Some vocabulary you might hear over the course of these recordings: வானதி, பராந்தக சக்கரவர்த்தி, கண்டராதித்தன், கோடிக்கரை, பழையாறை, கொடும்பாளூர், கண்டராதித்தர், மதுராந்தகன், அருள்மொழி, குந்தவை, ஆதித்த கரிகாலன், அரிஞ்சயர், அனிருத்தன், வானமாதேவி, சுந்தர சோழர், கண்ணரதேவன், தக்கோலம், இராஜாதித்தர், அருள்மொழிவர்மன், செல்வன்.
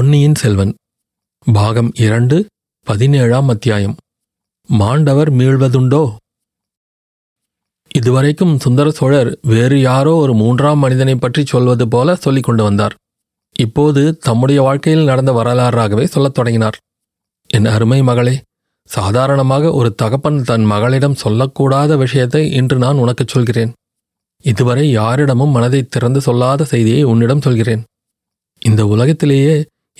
பொன்னியின் செல்வன் பாகம் 2 17ஆம் அத்தியாயம். மாண்டவர் மீழ்வதுண்டோ? இதுவரைக்கும் சுந்தர சோழர் வேறு யாரோ ஒரு மூன்றாம் மனிதனை பற்றி சொல்வது போல சொல்லிக் கொண்டு வந்தார். இப்போது தம்முடைய வாழ்க்கையில் நடந்த வரலாறாகவே சொல்லத் தொடங்கினார். என் அருமை மகளே, சாதாரணமாக ஒரு தகப்பன் தன் மகளிடம் சொல்லக்கூடாத விஷயத்தை இன்று நான் உனக்கு சொல்கிறேன். இதுவரை யாரிடமும் மனதை திறந்து சொல்லாத செய்தியை உன்னிடம் சொல்கிறேன். இந்த உலகத்திலேயே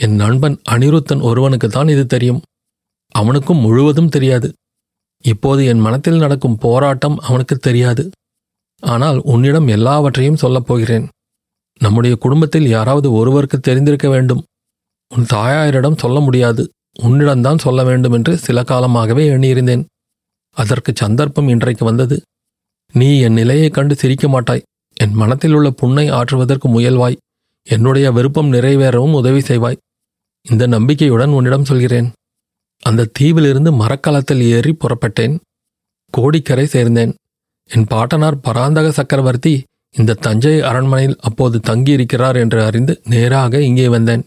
என் நண்பன் அனிருத்தன் ஒருவனுக்குத்தான் இது தெரியும். அவனுக்கும் முழுவதும் தெரியாது. இப்போது என் மனத்தில் நடக்கும் போராட்டம் அவனுக்கு தெரியாது. ஆனால் உன்னிடம் எல்லாவற்றையும் சொல்லப்போகிறேன். நம்முடைய குடும்பத்தில் யாராவது ஒருவருக்கு தெரிந்திருக்க வேண்டும். உன் தாயாரிடம் சொல்ல முடியாது, உன்னிடம்தான் சொல்ல வேண்டும் என்று சில காலமாகவே எண்ணியிருந்தேன். அதற்கு சந்தர்ப்பம் இன்றைக்கு வந்தது. நீ என் நிலையை கண்டு சிரிக்க மாட்டாய். என் மனத்தில் உள்ள புண்ணை ஆற்றுவதற்கு முயல்வாய். என்னுடைய விருப்பம் நிறைவேறவும் உதவி செய்வாய். இந்த நம்பிக்கையுடன் உன்னிடம் சொல்கிறேன். அந்த தீவிலிருந்து மரக்காலத்தில் ஏறி புறப்பட்டேன். கோடிக்கரை சேர்ந்தேன். என் பாட்டனார் பராந்தக சக்கரவர்த்தி இந்த தஞ்சை அரண்மனையில் அப்போது தங்கியிருக்கிறார் என்று அறிந்து நேராக இங்கே வந்தேன்.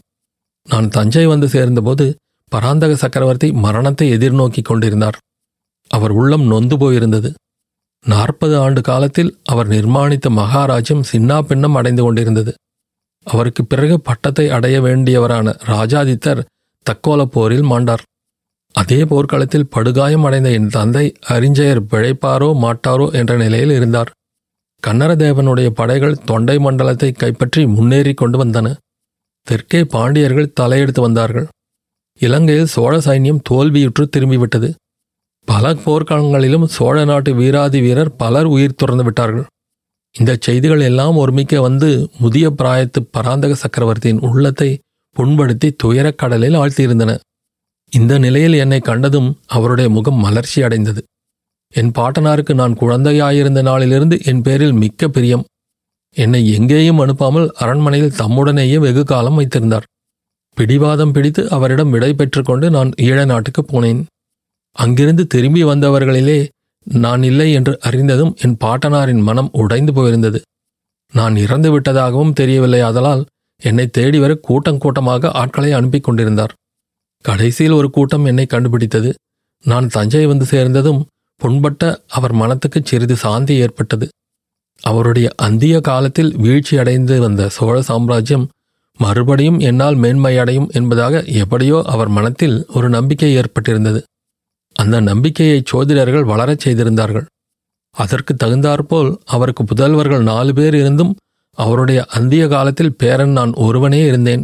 நான் தஞ்சை வந்து சேர்ந்தபோது பராந்தக சக்கரவர்த்தி மரணத்தை எதிர்நோக்கி கொண்டிருந்தார். அவர் உள்ளம் நொந்து போயிருந்தது. 40 ஆண்டு காலத்தில் அவர் நிர்மாணித்த மகாராஜ்யம் சின்னா பின்னம் அடைந்து கொண்டிருந்தது. அவருக்கு பிறகு பட்டத்தை அடைய வேண்டியவரான இராஜாதித்தர் தக்கோலப் போரில் மாண்டார். அதே போர்க்களத்தில் படுகாயம் அடைந்த என் தந்தை அரிஞ்சயர் பிழைப்பாரோ மாட்டாரோ என்ற நிலையில் இருந்தார். கண்ணரதேவனுடைய படைகள் தொண்டை மண்டலத்தை கைப்பற்றி முன்னேறி கொண்டு வந்தன. தெற்கே பாண்டியர்கள் தலையெடுத்து வந்தார்கள். இலங்கையில் சோழ சைன்யம் தோல்வியுற்று திரும்பிவிட்டது. பல போர்க்களங்களிலும் சோழ நாட்டு வீராதி வீரர் பலர் உயிர் துறந்து விட்டார்கள். இந்த செய்திகள் எல்லாம் ஒருமிக்க வந்து முதிய பிராயத்து பராந்தக சக்கரவர்த்தியின் உள்ளத்தை புண்படுத்தி துயரக் கடலில் ஆழ்த்தியிருந்தன. இந்த நிலையில் என்னை கண்டதும் அவருடைய முகம் மலர்ச்சி அடைந்தது. என் பாட்டனாருக்கு நான் குழந்தையாயிருந்த நாளிலிருந்து என் பேரில் மிக்க பிரியம். என்னை எங்கேயும் அனுப்பாமல் அரண்மனையில் தம்முடனேயே வெகு காலம் வைத்திருந்தார். பிடிவாதம் பிடித்து அவரிடம் விடை பெற்று கொண்டு நான் ஈழ நாட்டுக்கு போனேன். அங்கிருந்து திரும்பி வந்தவர்களிலே நான் இல்லை என்று அறிந்ததும் என் பாட்டனாரின் மனம் உடைந்து போயிருந்தது. நான் இறந்து விட்டதாகவும் தெரியவில்லை. அதனால் என்னை தேடி வர கூட்டமாக ஆட்களை அனுப்பி கொண்டிருந்தார். கடைசியில் ஒரு கூட்டம் என்னை கண்டுபிடித்தது. நான் தஞ்சை வந்து சேர்ந்ததும் புண்பட்ட அவர் மனத்துக்கு சிறிது சாந்தி ஏற்பட்டது. அவருடைய அந்திய காலத்தில் வீழ்ச்சியடைந்து வந்த சோழ சாம்ராஜ்யம் மறுபடியும் என்னால் மேன்மையடையும் என்பதாக எப்படியோ அவர் மனத்தில் ஒரு நம்பிக்கை ஏற்பட்டிருந்தது. அந்த நம்பிக்கையை சோதிடர்கள் வளரச் செய்திருந்தார்கள். அதற்கு தகுந்தாற்போல் அவருக்கு புதல்வர்கள் 4 பேர் இருந்தும் அவருடைய அந்திய காலத்தில் பேரன் நான் ஒருவனே இருந்தேன்.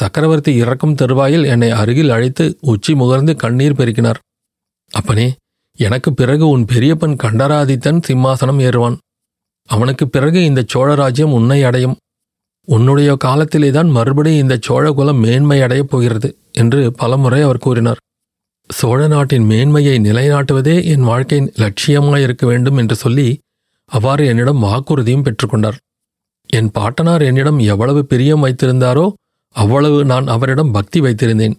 சக்கரவர்த்தி இறக்கும் தருவாயில் என்னை அருகில் அழைத்து உச்சி முகர்ந்து கண்ணீர் பெருக்கினார். அப்பனே, எனக்கு பிறகு உன் பெரியப்பன் கண்டராதித்தன் சிம்மாசனம் ஏறுவான். அவனுக்கு பிறகு இந்த சோழராஜ்யம் உன்னை அடையும். உன்னுடைய காலத்திலேதான் மறுபடியும் இந்த சோழகுலம் மேன்மையடையப் போகிறது என்று பலமுறை அவர் கூறினார். சோழ நாட்டின் மேன்மையை நிலைநாட்டுவதே என் வாழ்க்கையின் லட்சியமாயிருக்க வேண்டும் என்று சொல்லி அவ்வாறு என்னிடம் வாக்குறுதியும் பெற்றுக்கொண்டார். என் பாட்டனார் என்னிடம் எவ்வளவு பிரியம் வைத்திருந்தாரோ அவ்வளவு நான் அவரிடம் பக்தி வைத்திருந்தேன்.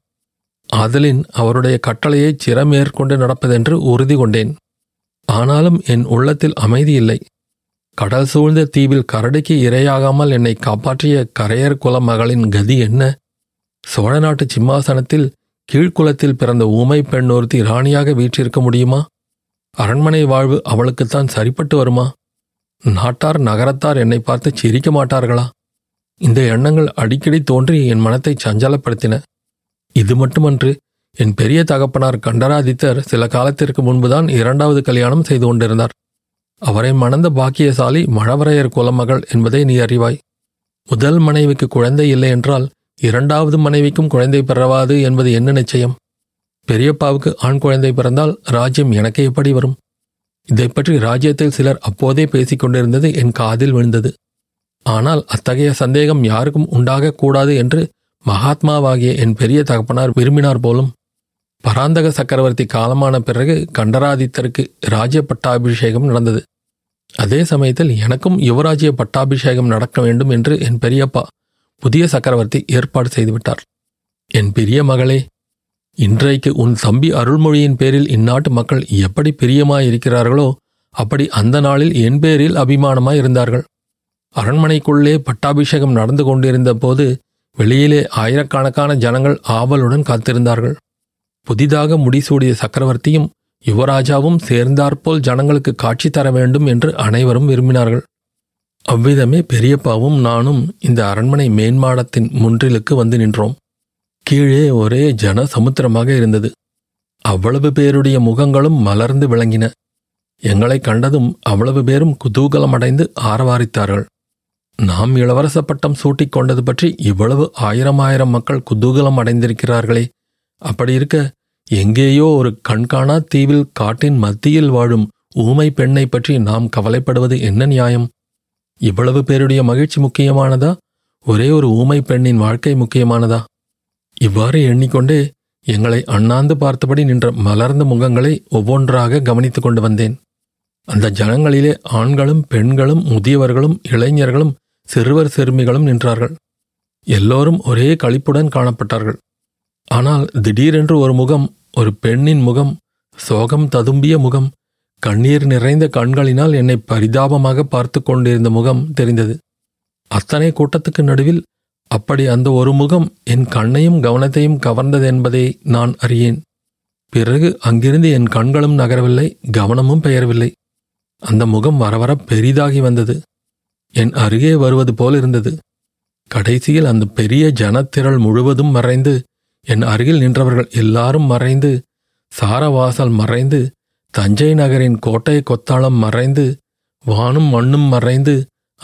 ஆதலின் அவருடைய கட்டளையை சிறமேற்கொண்டு நடப்பதென்று உறுதி கொண்டேன். ஆனாலும் என் உள்ளத்தில் அமைதியில்லை. கடல் சூழ்ந்த தீவில் கரடிக்கு இரையாகாமல் என்னை காப்பாற்றிய கரையர் குல மகளின் கதி என்ன? சோழ நாட்டு சிம்மாசனத்தில் கீழ்குலத்தில் பிறந்த ஊமை பெண் ஒருத்தி ராணியாக வீற்றிருக்க முடியுமா? அரண்மனை வாழ்வு அவளுக்குத்தான் சரிப்பட்டு வருமா? நாட்டார் நகரத்தார் என்னை பார்த்து சிரிக்க மாட்டார்களா? இந்த எண்ணங்கள் அடிக்கடி தோன்றி என் மனத்தை சஞ்சலப்படுத்தின. இது மட்டுமன்று, என் பெரிய தகப்பனார் கண்டராதித்தர் சில காலத்திற்கு முன்புதான் 2வது கல்யாணம் செய்து கொண்டிருந்தார். அவரை மணந்த பாக்கியசாலி மழவரையர் குலமகள் என்பதை நீ அறிவாய். முதல் மனைவிக்கு குழந்தை இல்லை என்றால் 2வது மனைவிக்கும் குழந்தை பிறவாது என்பது என்ன நிச்சயம்? பெரியப்பாவுக்கு ஆண் குழந்தை பிறந்தால் ராஜ்யம் எனக்கு எப்படி வரும்? இதை பற்றி ராஜ்யத்தில் சிலர் அப்போதே பேசிக்கொண்டிருந்தது என் காதில் விழுந்தது. ஆனால் அத்தகைய சந்தேகம் யாருக்கும் உண்டாகக்கூடாது என்று மகாத்மாவாகிய என் பெரிய தகப்பனார் விரும்பினார் போலும். பராந்தக சக்கரவர்த்தி காலமான பிறகு கண்டராதித்தருக்கு ராஜ்ய பட்டாபிஷேகம் நடந்தது. அதே சமயத்தில் எனக்கும் யுவராஜ்ய பட்டாபிஷேகம் நடக்க வேண்டும் என்று என் பெரியப்பா புதிய சக்கரவர்த்தி ஏற்பாடு செய்துவிட்டார். என் பெரிய மகளே, இன்றைக்கு உன் தம்பி அருள்மொழியின் பேரில் இந்நாட்டு மக்கள் எப்படி பிரியமாயிருக்கிறார்களோ அப்படி அந்த நாளில் என் பேரில் அபிமானமாயிருந்தார்கள். அரண்மனைக்குள்ளே பட்டாபிஷேகம் நடந்து கொண்டிருந்த போது வெளியிலே ஆயிரக்கணக்கான ஜனங்கள் ஆவலுடன் காத்திருந்தார்கள். புதிதாக முடிசூடிய சக்கரவர்த்தியும் யுவராஜாவும் சேர்ந்தாற்போல் ஜனங்களுக்கு காட்சி தர வேண்டும் என்று அனைவரும் விரும்பினார்கள். அவ்விதமே பெரியப்பாவும் நானும் இந்த அரண்மனை மேன்மாடத்தின் முன்றிலுக்கு வந்து நின்றோம். கீழே ஒரே ஜன சமுத்திரமாக இருந்தது. அவ்வளவு பேருடைய முகங்களும் மலர்ந்து விளங்கின. எங்களை கண்டதும் அவ்வளவு பேரும் குதூகலமடைந்து ஆரவாரித்தார்கள். நாம் இளவரச பட்டம் சூட்டிக் கொண்டது பற்றி இவ்வளவு ஆயிரமாயிரம் மக்கள் குதூகலம் அடைந்திருக்கிறார்களே, அப்படியிருக்க எங்கேயோ ஒரு கண்காணா தீவில் காட்டின் மத்தியில் வாழும் ஊமை பெண்ணை பற்றி நாம் கவலைப்படுவது என்ன நியாயம்? இவ்வளவு பேருடைய மகிழ்ச்சி முக்கியமானதா? ஒரே ஒரு ஊமை பெண்ணின் வாழ்க்கை முக்கியமானதா? இவ்வாறு எண்ணிக்கொண்டே எங்களை அண்ணாந்து பார்த்தபடி நின்ற மலர்ந்த முகங்களை ஒவ்வொன்றாக கவனித்து கொண்டு வந்தேன். அந்த ஜனங்களிலே ஆண்களும் பெண்களும் முதியவர்களும் இளைஞர்களும் சிறுவர் சிறுமிகளும் நின்றார்கள். எல்லோரும் ஒரே களிப்புடன் காணப்பட்டார்கள். ஆனால் திடீரென்று ஒரு முகம், ஒரு பெண்ணின் முகம், சோகம் ததும்பிய முகம், கண்ணீர் நிறைந்த கண்களினால் என்னை பரிதாபமாக பார்த்து கொண்டிருந்த முகம் தெரிந்தது. அத்தனை கூட்டத்துக்கு நடுவில் அப்படி அந்த ஒரு முகம் என் கண்ணையும் கவனத்தையும் கவர்ந்தது என்பதை நான் அறியேன். பிறகு அங்கிருந்து என் கண்களும் நகரவில்லை, கவனமும் பெயரவில்லை. அந்த முகம் வரவர பெரிதாகி வந்தது. என் அருகே வருவது போல் இருந்தது. கடைசியில் அந்த பெரிய ஜனத்திரள் முழுவதும் மறைந்து, என் அருகில் நின்றவர்கள் எல்லாரும் மறைந்து, சாரவாசல் மறைந்து, தஞ்சை நகரின் கோட்டை கொத்தாளம் மறைந்து, வானும் மண்ணும் மறைந்து,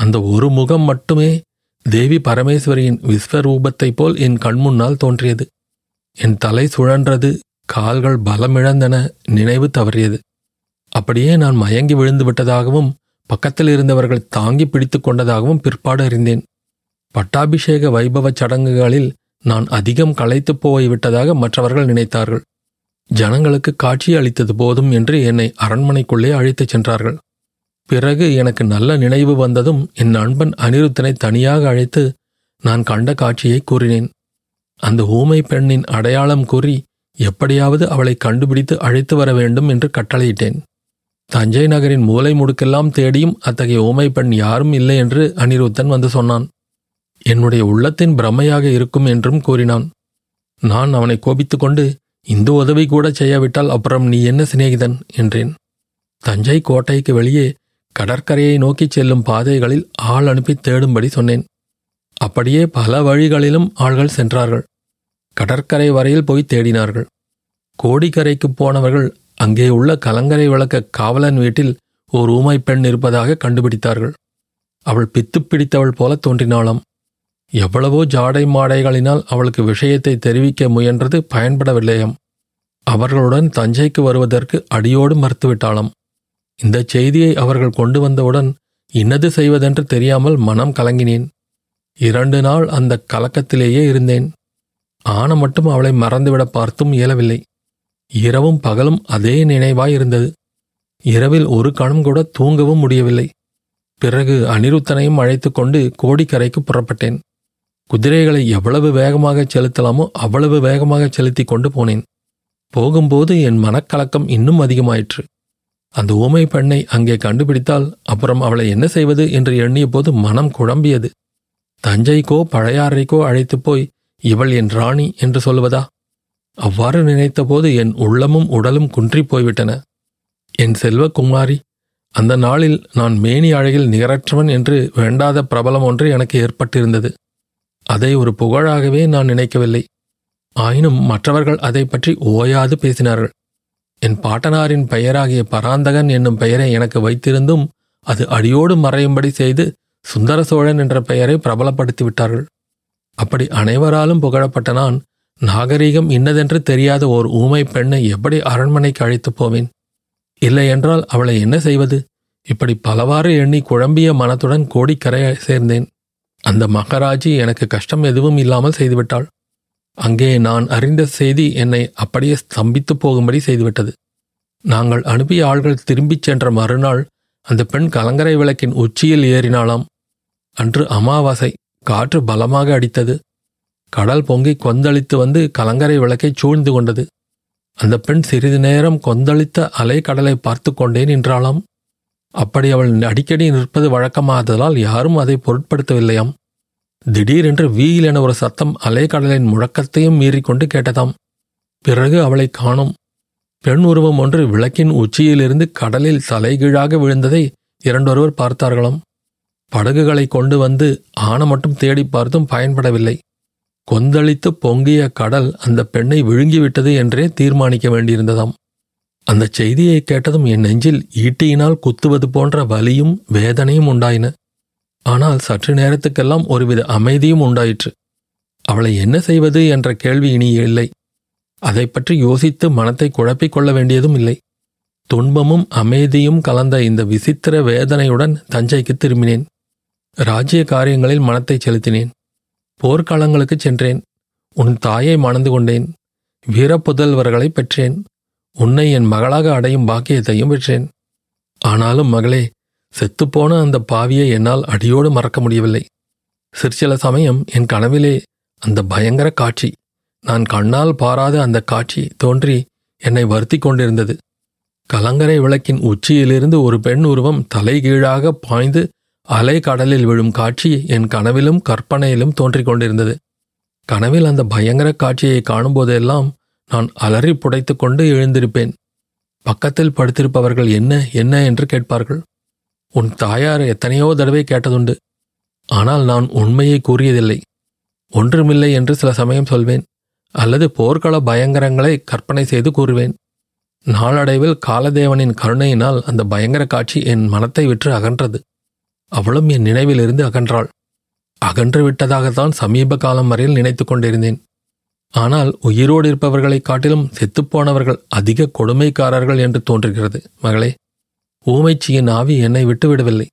அந்த ஒரு முகம் மட்டுமே தேவி பரமேஸ்வரியின் விஸ்வரூபத்தைப் போல் என் கண்முன்னால் தோன்றியது. என் தலை சுழன்றது, கால்கள் பலமிழந்தன, நினைவு தவறியது. அப்படியே நான் மயங்கி விழுந்து விட்டதாகவும் பக்கத்தில் இருந்தவர்கள் தாங்கி பிடித்து கொண்டதாகவும் பிற்பாடு அறிந்தேன். பட்டாபிஷேக வைபவச் சடங்குகளில் நான் அதிகம் களைத்து போய்விட்டதாக மற்றவர்கள் நினைத்தார்கள். ஜனங்களுக்கு காட்சி அளித்தது போதும் என்று என்னை அரண்மனைக்குள்ளே அழைத்துச் சென்றார்கள். பிறகு எனக்கு நல்ல நினைவு வந்ததும் என் நண்பன் அனிருத்தனை தனியாக அழைத்து நான் கண்ட காட்சியை கூறினேன். அந்த ஊமை பெண்ணின் அடையாளம் கூறி எப்படியாவது அவளை கண்டுபிடித்து அழைத்து வர வேண்டும் என்று கட்டளையிட்டேன். தஞ்சை நகரின் மூலை முடுக்கெல்லாம் தேடியும் அத்தகைய ஊமை பெண் யாரும் இல்லை என்று அனிருத்தன் வந்து சொன்னான். என்னுடைய உள்ளத்தின் பிரமையாக இருக்கும் என்றும் கூறினான். நான் அவனை கோபித்து கொண்டு, இந்த உதவி கூட செய்யாவிட்டால் அப்புறம் நீ என்ன சிநேகிதன் என்றேன். தஞ்சை கோட்டைக்கு வெளியே கடற்கரையை நோக்கிச் செல்லும் பாதைகளில் ஆள் அனுப்பி தேடும்படி சொன்னேன். அப்படியே பல வழிகளிலும் ஆள்கள் சென்றார்கள். கடற்கரை வரையில் போய் தேடினார்கள். கோடிக்கரைக்கு போனவர்கள் அங்கே உள்ள கலங்கரை விளக்க காவலன் வீட்டில் ஒரு ஊமை பெண் இருப்பதாக கண்டுபிடித்தார்கள். அவள் பித்து பிடித்தவள் போல தோன்றினாளாம். எவ்வளவோ ஜாடை மாடைகளினால் அவளுக்கு விஷயத்தை தெரிவிக்க முயன்றது பயன்படவில்லையாம். அவர்களுடன் தஞ்சைக்கு வருவதற்கு அடியோடு மறுத்துவிட்டாளாம். இந்த செய்தியை அவர்கள் கொண்டு வந்தவுடன் இன்னது செய்வதென்று தெரியாமல் மனம் கலங்கினேன். 2 நாள் அந்த கலக்கத்திலேயே இருந்தேன். ஆன மட்டும் அவளை மறந்துவிட பார்த்தும் இயலவில்லை. இரவும் பகலும் அதே நினைவாய் இருந்தது. இரவில் ஒரு கணம் கூட தூங்கவும் முடியவில்லை. பிறகு அனிருத்தனையும் அழைத்து கொண்டு கோடிக்கரைக்கு புறப்பட்டேன். குதிரைகளை எவ்வளவு வேகமாக செலுத்தலாமோ அவ்வளவு வேகமாக செலுத்தி கொண்டு போனேன். போகும்போது என் மனக்கலக்கம் இன்னும் அதிகமாயிற்று. அந்த ஊமை பெண்ணை அங்கே கண்டுபிடித்தால் அப்புறம் அவளை என்ன செய்வது என்று எண்ணிய போது மனம் குழம்பியது. தஞ்சைக்கோ பழையாறைக்கோ அழைத்து போய் இவள் என் ராணி என்று சொல்வதா? அவ்வாறு நினைத்தபோது என் உள்ளமும் உடலும் குன்றி போய்விட்டன. என் செல்வகுமாரி, அந்த நாளில் நான் மேனி அழகில் நிகரற்றவன் என்று வேண்டாத பிரபலம் ஒன்று எனக்கு ஏற்பட்டிருந்தது. அதை ஒரு புகழாகவே நான் நினைக்கவில்லை. ஆயினும் மற்றவர்கள் அதை பற்றி ஓயாது பேசினார்கள். என் பாட்டனாரின் பெயராகிய பராந்தகன் என்னும் பெயரை எனக்கு வைத்திருந்தும் அது அடியோடு மறையும்படி செய்து சுந்தர சோழன் என்ற பெயரை பிரபலப்படுத்திவிட்டார்கள். அப்படி அனைவராலும் புகழப்பட்ட நான் நாகரீகம் இன்னதென்று தெரியாத ஓர் ஊமை பெண்ணை எப்படி அரண்மனைக்கு அழைத்துப் போவேன்? இல்லையென்றால் அவளை என்ன செய்வது? இப்படி பலவாறு எண்ணி குழம்பிய மனத்துடன் கோடிக்கரை சேர்ந்தேன். அந்த மகாராஜி எனக்கு கஷ்டம் எதுவும் இல்லாமல் செய்துவிட்டாள். அங்கே நான் அறிந்த செய்தி என்னை அப்படியே ஸ்தம்பித்து போகும்படி செய்துவிட்டது. நாங்கள் அனுப்பிய ஆள்கள் திரும்பிச் சென்ற மறுநாள் அந்த பெண் கலங்கரை விளக்கின் உச்சியில் ஏறினாளாம். அன்று அமாவாசை. காற்று பலமாக அடித்தது. கடல் பொங்கி கொந்தளித்து வந்து கலங்கரை விளக்கை சூழ்ந்து கொண்டது. அந்த பெண் சிறிது நேரம் கொந்தளித்த அலை கடலை பார்த்து கொண்டே நின்றாளாம். அப்படி அவள் அடிக்கடி நிற்பது வழக்கமாதலால் யாரும் அதை பொருட்படுத்தவில்லையாம். திடீரென்று வீயில் என ஒரு சத்தம் அலைக்கடலின் முழக்கத்தையும் மீறிக்கொண்டு கேட்டதாம். பிறகு அவளை காணோம். பெண் உருவம் ஒன்று விளக்கின் உச்சியிலிருந்து கடலில் தலைகீழாக விழுந்ததை இரண்டொருவர் பார்த்தார்களாம். படகுகளை கொண்டு வந்து ஆன மட்டும் தேடி பார்த்தும் பயன்படவில்லை. கொந்தளித்து பொங்கிய கடல் அந்த பெண்ணை விழுங்கிவிட்டது என்றே தீர்மானிக்க வேண்டியிருந்ததாம். அந்த செய்தியை கேட்டதும் என் நெஞ்சில் ஈட்டியினால் குத்துவது போன்ற வலியும் வேதனையும் உண்டாயின. ஆனால் சற்று நேரத்துக்கெல்லாம் ஒருவித அமைதியும் உண்டாயிற்று. அவளை என்ன செய்வது என்ற கேள்வி இனி இல்லை. அதை பற்றி யோசித்து மனத்தை குழப்பிக்கொள்ள வேண்டியதும் இல்லை. துன்பமும் அமைதியும் கலந்த இந்த விசித்திர வேதனையுடன் தஞ்சைக்கு திரும்பினேன். ராஜ்ய காரியங்களில் மனத்தை செலுத்தினேன். போர்க்களங்களுக்கு சென்றேன். உன் தாயை மணந்து கொண்டேன். வீரப்புதல்வர்களை பெற்றேன். உன்னை என் மகளாக அடையும் பாக்கியத்தையும் பெற்றேன். ஆனாலும் மகளே, செத்துப்போன அந்த பாவியை என்னால் அடியோடு மறக்க முடியவில்லை. சிற்சில சமயம் என் கனவிலே அந்த பயங்கர காட்சி, நான் கண்ணால் பாராத அந்த காட்சி தோன்றி என்னை வருத்தி கொண்டிருந்தது. கலங்கரை விளக்கின் உச்சியிலிருந்து ஒரு பெண் உருவம் தலைகீழாக பாய்ந்து அலை கடலில் விழும் காட்சி என் கனவிலும் கற்பனையிலும் தோன்றிக் கொண்டிருந்தது. கனவில் அந்த பயங்கர காட்சியை காணும்போதெல்லாம் நான் அலறி புடைத்து கொண்டு எழுந்திருப்பேன். பக்கத்தில் படுத்திருப்பவர்கள் என்ன என்ன என்று கேட்பார்கள். உன் தாயார் எத்தனையோ தடவை கேட்டதுண்டு. ஆனால் நான் உண்மையை கூறியதில்லை. ஒன்றுமில்லை என்று சில சமயம் சொல்வேன். அல்லது போர்க்கள பயங்கரங்களை கற்பனை செய்து கூறுவேன். நாளடைவில் காலதேவனின் கருணையினால் அந்த பயங்கர காட்சி என் மனத்தை விற்று அகன்றது. அவளும் என் நினைவிலிருந்து அகன்றாள். அகன்று விட்டதாகத்தான் சமீப காலம் வரையில் நினைத்து கொண்டிருந்தேன். ஆனால் உயிரோடு இருப்பவர்களை காட்டிலும் செத்துப்போனவர்கள் அதிக கொடுமைக்காரர்கள் என்று தோன்றுகிறது மகளே. ஊமைச்சியின் ஆவி என்னை விட்டுவிடவில்லை.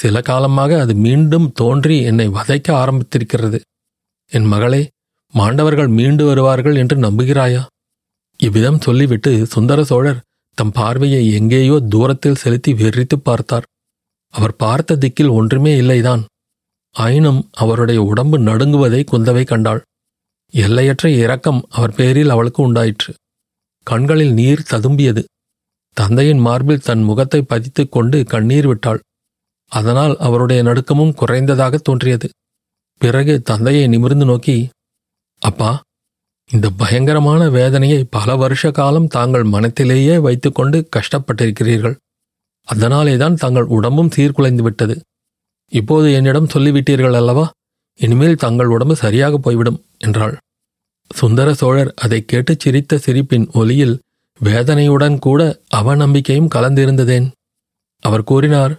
சில காலமாக அது மீண்டும் தோன்றி என்னை வதைக்க ஆரம்பித்திருக்கிறது. என் மகளே, மாண்டவர்கள் மீண்டு வருவார்கள் என்று நம்புகிறாயா? இவ்விதம் சொல்லிவிட்டு சுந்தர சோழர் தம் பார்வையை எங்கேயோ தூரத்தில் செலுத்தி வெறித்து பார்த்தார். அவர் பார்த்த திக்கில் ஒன்றுமே இல்லைதான். ஆயினும் அவருடைய உடம்பு நடுங்குவதை குந்தவை கண்டாள். எல்லையற்ற இரக்கம் அவர் பேரில் அவளுக்கு உண்டாயிற்று. கண்களில் நீர் ததும்பியது. தந்தையின் மார்பில் தன் முகத்தை பதித்து கொண்டு கண்ணீர் விட்டாள். அதனால் அவருடைய நடுக்கமும் குறைந்ததாக தோன்றியது. பிறகு தந்தையை நிமிர்ந்து நோக்கி, அப்பா, இந்த பயங்கரமான வேதனையை பல வருஷ காலம் தாங்கள் மனத்திலேயே வைத்துக்கொண்டு கஷ்டப்பட்டிருக்கிறீர்கள். அதனாலேதான் தங்கள் உடம்பும் சீர்குலைந்து விட்டது. இப்போது என்னிடம் சொல்லிவிட்டீர்கள் அல்லவா, இனிமேல் தங்கள் உடம்பு சரியாக போய்விடும் என்றாள். சுந்தர சோழர் அதை கேட்டு சிரித்த சிரிப்பின் ஒலியில் வேதனையுடன் கூட அவநம்பிக்கையும் கலந்திருந்ததேன். அவர் கூறினார்,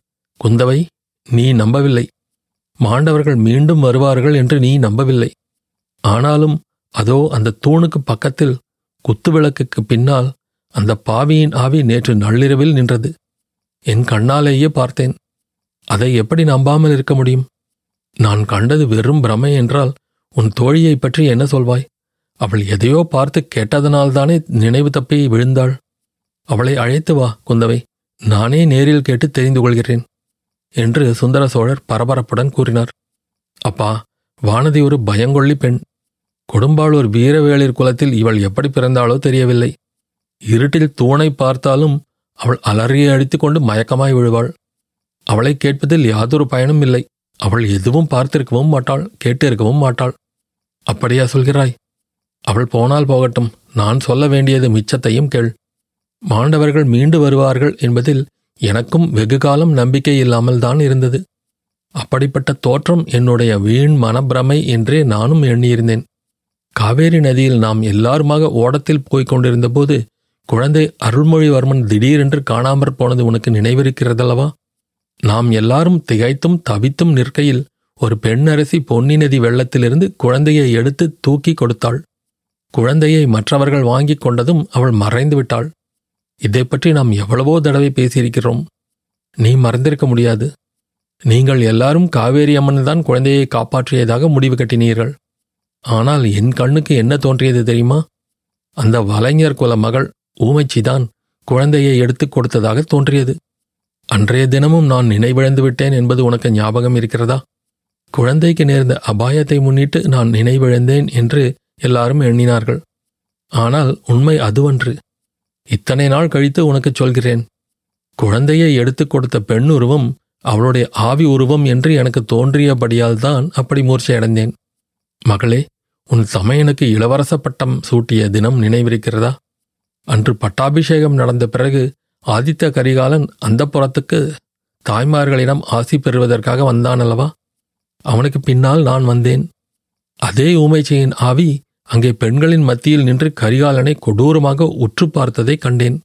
குந்தவை, நீ நம்பவில்லை. மாண்டவர்கள் மீண்டும் வருவார்கள் என்று நீ நம்பவில்லை. ஆனாலும் அதோ அந்த தூணுக்கு பக்கத்தில் குத்துவிளக்குக்கு பின்னால் அந்த பாவியின் ஆவி நேற்று நள்ளிரவில் நின்றது. என் கண்ணாலேயே பார்த்தேன். அதை எப்படி நம்பாமல் இருக்க முடியும்? நான் கண்டது வெறும் பிரமை என்றால் உன் தோழியை பற்றி என்ன சொல்வாய்? அவள் எதையோ பார்த்து கேட்டதனால்தானே நினைவு தப்பி விழுந்தாள். அவளை அழைத்து வா குந்தவை, நானே நேரில் கேட்டு தெரிந்து கொள்கிறேன் என்று சுந்தர சோழர் பரபரப்புடன் கூறினார். அப்பா, வானதி ஒரு பயங்கொள்ளி பெண். கொடும்பாளூர் வீரவேளிர் குலத்தில் இவள் எப்படி பிறந்தாளோ தெரியவில்லை. இருட்டில் தூணை பார்த்தாலும் அவள் அலறியை அடித்து கொண்டு மயக்கமாய் விழுவாள். அவளை கேட்பதில் யாதொரு பயனும் இல்லை. அவள் எதுவும் பார்த்திருக்கவும் மாட்டாள், கேட்டிருக்கவும் மாட்டாள். அப்படியா சொல்கிறாய்? அவள் போனால் போகட்டும், நான் சொல்ல வேண்டியது மிச்சத்தையும் கேள். மாண்டவர்கள் மீண்டு வருவார்கள் என்பதில் எனக்கும் வெகுகாலம் நம்பிக்கை இல்லாமல் தான் இருந்தது. அப்படிப்பட்ட தோற்றம் என்னுடைய வீண் மனப்பிரமை என்றே நானும் எண்ணியிருந்தேன். காவேரி நதியில் நாம் எல்லாருமாக ஓடத்தில் போய்க் கொண்டிருந்த போது குழந்தை அருள்மொழிவர்மன் திடீரென்று காணாமற் போனது உனக்கு நினைவிருக்கிறதல்லவா? நாம் எல்லாரும் திகைத்தும் தவித்தும் நிற்கையில் ஒரு பெண்ணரசி பொன்னி நதி வெள்ளத்திலிருந்து குழந்தையை எடுத்து தூக்கி கொடுத்தாள். குழந்தையை மற்றவர்கள் வாங்கி கொண்டதும் அவள் மறைந்து விட்டாள். இதை பற்றி நாம் எவ்வளவோ தடவை பேசியிருக்கிறோம். நீ மறந்திருக்க முடியாது. நீங்கள் எல்லாரும் காவேரி அம்மன் தான் குழந்தையை காப்பாற்றியதாக முடிவு கட்டினீர்கள். ஆனால் என் கண்ணுக்கு என்ன தோன்றியது தெரியுமா? அந்த வலைஞர் குல மகள் ஊமைச்சிதான் குழந்தையை எடுத்து கொடுத்ததாக தோன்றியது. அன்றைய தினமும் நான் நினைவிழந்து விட்டேன் என்பது உனக்கு ஞாபகம் இருக்கிறதா? குழந்தைக்கு நேர்ந்த அபாயத்தை முன்னிட்டு நான் நினைவிழந்தேன் என்று எல்லாரும் எண்ணினார்கள். ஆனால் உண்மை அதுவன்று. இத்தனை நாள் கழித்து உனக்கு சொல்கிறேன். குழந்தையை எடுத்து கொடுத்த பெண் உருவம் அவளுடைய ஆவி உருவம் என்று எனக்கு தோன்றியபடியால் தான் அப்படி மூர்ச்சையடைந்தேன். மகளே, உன் தமையனுக்கு இளவரச பட்டம் சூட்டிய தினம் நினைவிருக்கிறதா? அன்று பட்டாபிஷேகம் நடந்த பிறகு ஆதித்த கரிகாலன் அந்தப்புரத்துக்கு தாய்மார்களிடம் ஆசி பெறுவதற்காக வந்தானல்லவா? அவனுக்கு பின்னால் நான் வந்தேன். அதே ஊமைச்சையின் ஆவி அங்கே பெண்களின் மத்தியில் நின்று கரிகாலனை கொடூரமாக உற்று பார்த்ததை கண்டேன்.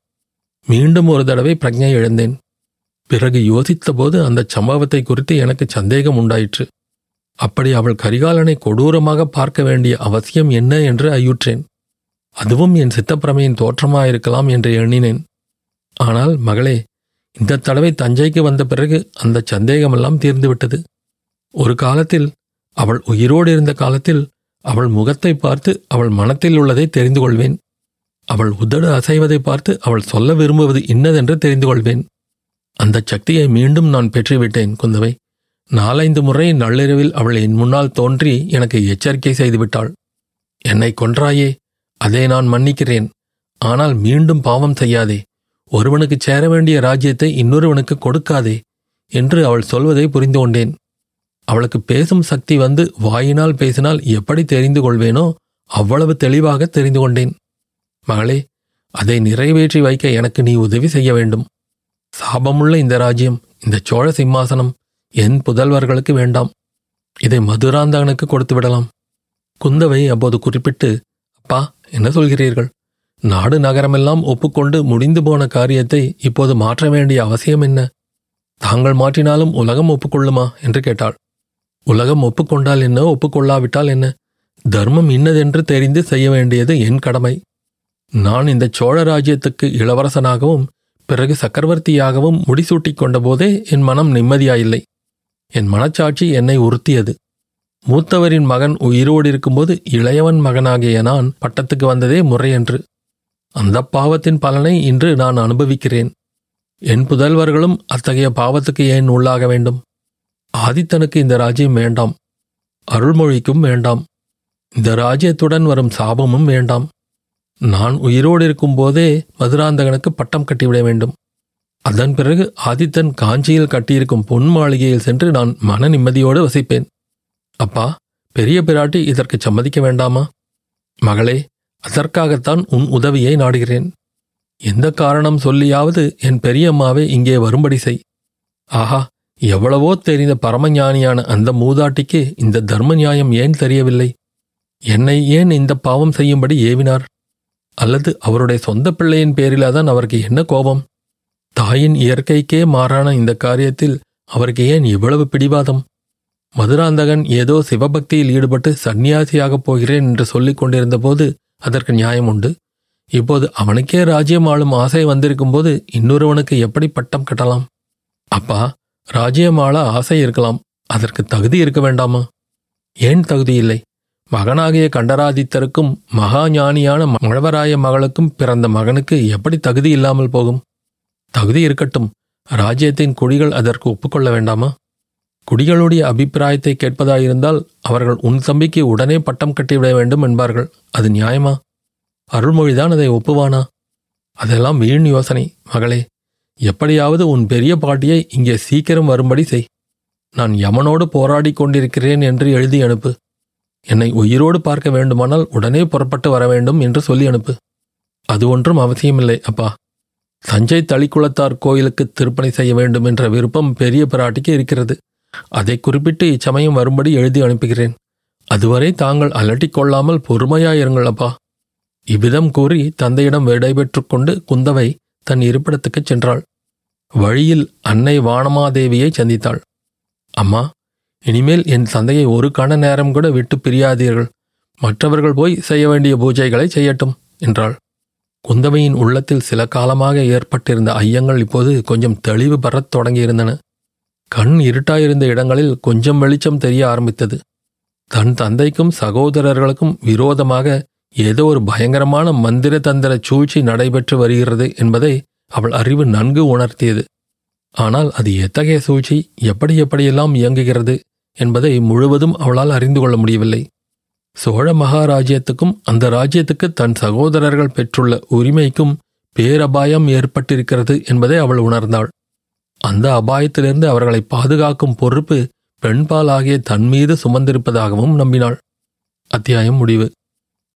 மீண்டும் ஒரு தடவை பிரஜை எழுந்தேன். பிறகு யோசித்தபோது அந்த சம்பவத்தை குறித்து எனக்கு சந்தேகம் உண்டாயிற்று. அப்படி அவள் கரிகாலனை கொடூரமாக பார்க்க வேண்டிய அவசியம் என்ன என்று ஐயுற்றேன். அதுவும் என் சித்தப்பிரமையின் தோற்றமாயிருக்கலாம் என்று எண்ணினேன். ஆனால் மகளே, இந்த தடவை தஞ்சைக்கு வந்த பிறகு அந்த சந்தேகமெல்லாம் தீர்ந்துவிட்டது. ஒரு காலத்தில் அவள் உயிரோடு இருந்த காலத்தில் அவள் முகத்தை பார்த்து அவள் மனத்தில் உள்ளதை தெரிந்து கொள்வேன். அவள் உதடு அசைவதை பார்த்து அவள் சொல்ல விரும்புவது இன்னதென்று தெரிந்து கொள்வேன். அந்த சக்தியை மீண்டும் நான் பெற்றுவிட்டேன் குந்தவை. 4-5 முறை நள்ளிரவில் அவள் என் முன்னால் தோன்றி எனக்கு எச்சரிக்கை செய்துவிட்டாள். என்னை கொன்றாயே, அதை நான் மன்னிக்கிறேன். ஆனால் மீண்டும் பாவம் செய்யாதே. ஒருவனுக்கு சேர வேண்டிய ராஜ்யத்தை இன்னொருவனுக்கு கொடுக்காதே என்று அவள் சொல்வதை புரிந்து கொண்டேன். அவளுக்கு பேசும் சக்தி வந்து வாயினால் பேசினால் எப்படி தெரிந்து கொள்வேனோ அவ்வளவு தெளிவாக தெரிந்து கொண்டேன். மகளே, அதை நிறைவேற்றி வைக்க எனக்கு நீ உதவி செய்ய வேண்டும். சாபமுள்ள இந்த ராஜ்யம், இந்த சோழ சிம்மாசனம் என் புதல்வர்களுக்கு வேண்டாம். இதை மதுராந்தகனுக்கு கொடுத்து விடலாம். குந்தவை அப்போது குறிப்பிட்டு, அப்பா, என்ன சொல்கிறீர்கள்? நாடு நகரமெல்லாம் ஒப்புக்கொண்டு முடிந்து போன காரியத்தை இப்போது மாற்ற வேண்டிய அவசியம் என்ன? தாங்கள் மாற்றினாலும் உலகம் ஒப்புக்கொள்ளுமா என்று கேட்டாள். உலகம் ஒப்புக்கொண்டால் என்ன, ஒப்புக்கொள்ளாவிட்டால் என்ன? தர்மம் இன்னதென்று தெரிந்து செய்ய வேண்டியது என் கடமை. நான் இந்த சோழ ராஜ்யத்துக்கு இளவரசனாகவும் பிறகு சக்கரவர்த்தியாகவும் முடிசூட்டி கொண்ட போதே என் மனம் நிம்மதியாயில்லை. என் மனச்சாட்சி என்னை உறுத்தியது. மூத்தவரின் மகன் உயிரோடு இருக்கும்போது இளையவன் மகனாகிய நான் பட்டத்துக்கு வந்ததே முறையன்று. அந்த பாவத்தின் பலனை இன்று நான் அனுபவிக்கிறேன். என் புதல்வர்களும் அத்தகைய பாவத்துக்கு ஏன் உள்ளாக வேண்டும்? ஆதித்தனுக்கு இந்த ராஜ்யம் வேண்டாம். அருள்மொழிக்கும் வேண்டாம். இந்த ராஜ்யத்துடன் வரும் சாபமும் வேண்டாம். நான் உயிரோடு இருக்கும் போதே மதுராந்தகனுக்கு பட்டம் கட்டிவிட வேண்டும். அதன் பிறகு ஆதித்தன் காஞ்சியில் கட்டியிருக்கும் பொன் மாளிகையில் சென்று நான் மன நிம்மதியோடு வசிப்பேன். அப்பா, பெரிய பிராட்டி இதற்கு சம்மதிக்க வேண்டாமா? மகளே, அதற்காகத்தான் உன் உதவியை நாடுகிறேன். எந்த காரணம் சொல்லியாவது என் பெரியம்மாவை இங்கே வரும்படி செய். ஆஹா, எவ்வளவோ தெரிந்த பரமஞானியான அந்த மூதாட்டிக்கு இந்த தர்ம நியாயம் ஏன் தெரியவில்லை? என்னை ஏன் இந்த பாவம் செய்யும்படி ஏவினார்? அல்லது அவருடைய சொந்த பிள்ளையின் பேரிலாதான் அவருக்கு என்ன கோபம்? தாயின் இயற்கைக்கே மாறான இந்த காரியத்தில் அவருக்கு ஏன் இவ்வளவு பிடிவாதம்? மதுராந்தகன் ஏதோ சிவபக்தியில் ஈடுபட்டு சந்நியாசியாகப் போகிறேன் என்று சொல்லிக் கொண்டிருந்த போது அதற்கு நியாயம் உண்டு. இப்போது அவனுக்கே ராஜ்யம் ஆளும் ஆசை வந்திருக்கும் போது இன்னொருவனுக்கு எப்படி பட்டம் கட்டலாம்? அப்பா, ராஜ்யம் ஆள ஆசை இருக்கலாம், அதற்கு தகுதி இருக்க வேண்டாமா? ஏன் தகுதி இல்லை? மகனாகிய கண்டராதித்தருக்கும் மகா ஞானியான மழவராய மகளுக்கும் பிறந்த மகனுக்கு எப்படி தகுதி இல்லாமல் போகும்? தகுதி இருக்கட்டும், ராஜ்யத்தின் குடிகள் அதற்கு ஒப்புக்கொள்ள வேண்டாமா? குடிகளுடைய அபிப்பிராயத்தை கேட்பதாயிருந்தால் அவர்கள் உன் தம்பிக்கு உடனே பட்டம் கட்டிவிட வேண்டும் என்பார்கள். அது நியாயமா? அருள்மொழிதான் அதை ஒப்புவானா? அதெல்லாம் வீண் யோசனை. மகளே, எப்படியாவது உன் பெரிய பாட்டியை இங்கே சீக்கிரம் வரும்படி செய். நான் யமனோடு போராடி கொண்டிருக்கிறேன் என்று எழுதி அனுப்பு. என்னை உயிரோடு பார்க்க வேண்டுமானால் உடனே புறப்பட்டு வர வேண்டும் என்று சொல்லி அனுப்பு. அது ஒன்றும் அவசியமில்லை அப்பா. தஞ்சை தளிக்குளத்தார் கோயிலுக்கு திருப்பணி செய்ய வேண்டும் என்ற விருப்பம் பெரிய பிராட்டிக்கு இருக்கிறது. அதை குறிப்பிட்டு இச்சமயம் வரும்படி எழுதி அனுப்புகிறேன். அதுவரை தாங்கள் அலட்டிக்கொள்ளாமல் பொறுமையாயிருங்கள் அப்பா. இவ்விதம் கூறி தந்தையிடம் விடைபெற்று கொண்டு குந்தவை தன் இருப்பிடத்துக்குச் சென்றாள். வழியில் அன்னை வானமாதேவியை சந்தித்தாள். அம்மா, இனிமேல் என் தந்தையை ஒரு கண நேரம் கூட விட்டு பிரியாதீர்கள். மற்றவர்கள் போய் செய்ய வேண்டிய பூஜைகளை செய்யட்டும் என்றாள். குந்தவையின் உள்ளத்தில் சில காலமாக ஏற்பட்டிருந்த ஐயங்கள் இப்போது கொஞ்சம் தெளிவு பெறத் தொடங்கியிருந்தன. கண் இருட்டாயிருந்த இடங்களில் கொஞ்சம் வெளிச்சம் தெரிய ஆரம்பித்தது. தன் தந்தைக்கும் சகோதரர்களுக்கும் விரோதமாக ஏதோ ஒரு பயங்கரமான மந்திர தந்திர சூழ்ச்சி நடைபெற்று வருகிறது என்பதை அவள் அறிவு நன்கு உணர்த்தியது. ஆனால் அது எத்தகைய சூழ்ச்சி, எப்படியெல்லாம் இயங்குகிறது என்பதை முழுவதும் அவளால் அறிந்து கொள்ள முடியவில்லை. சோழ மகாராஜ்யத்துக்கும் அந்த ராஜ்யத்துக்கு தன் சகோதரர்கள் பெற்றுள்ள உரிமைக்கும் பேரபாயம் ஏற்பட்டிருக்கிறது என்பதை அவள் உணர்ந்தாள். அந்த அபாயத்திலிருந்து அவர்களை பாதுகாக்கும் பொறுப்பு பெண்பாலாகிய தன்மீது சுமந்திருப்பதாகவும் நம்பினாள். அத்தியாயம் முடிவு.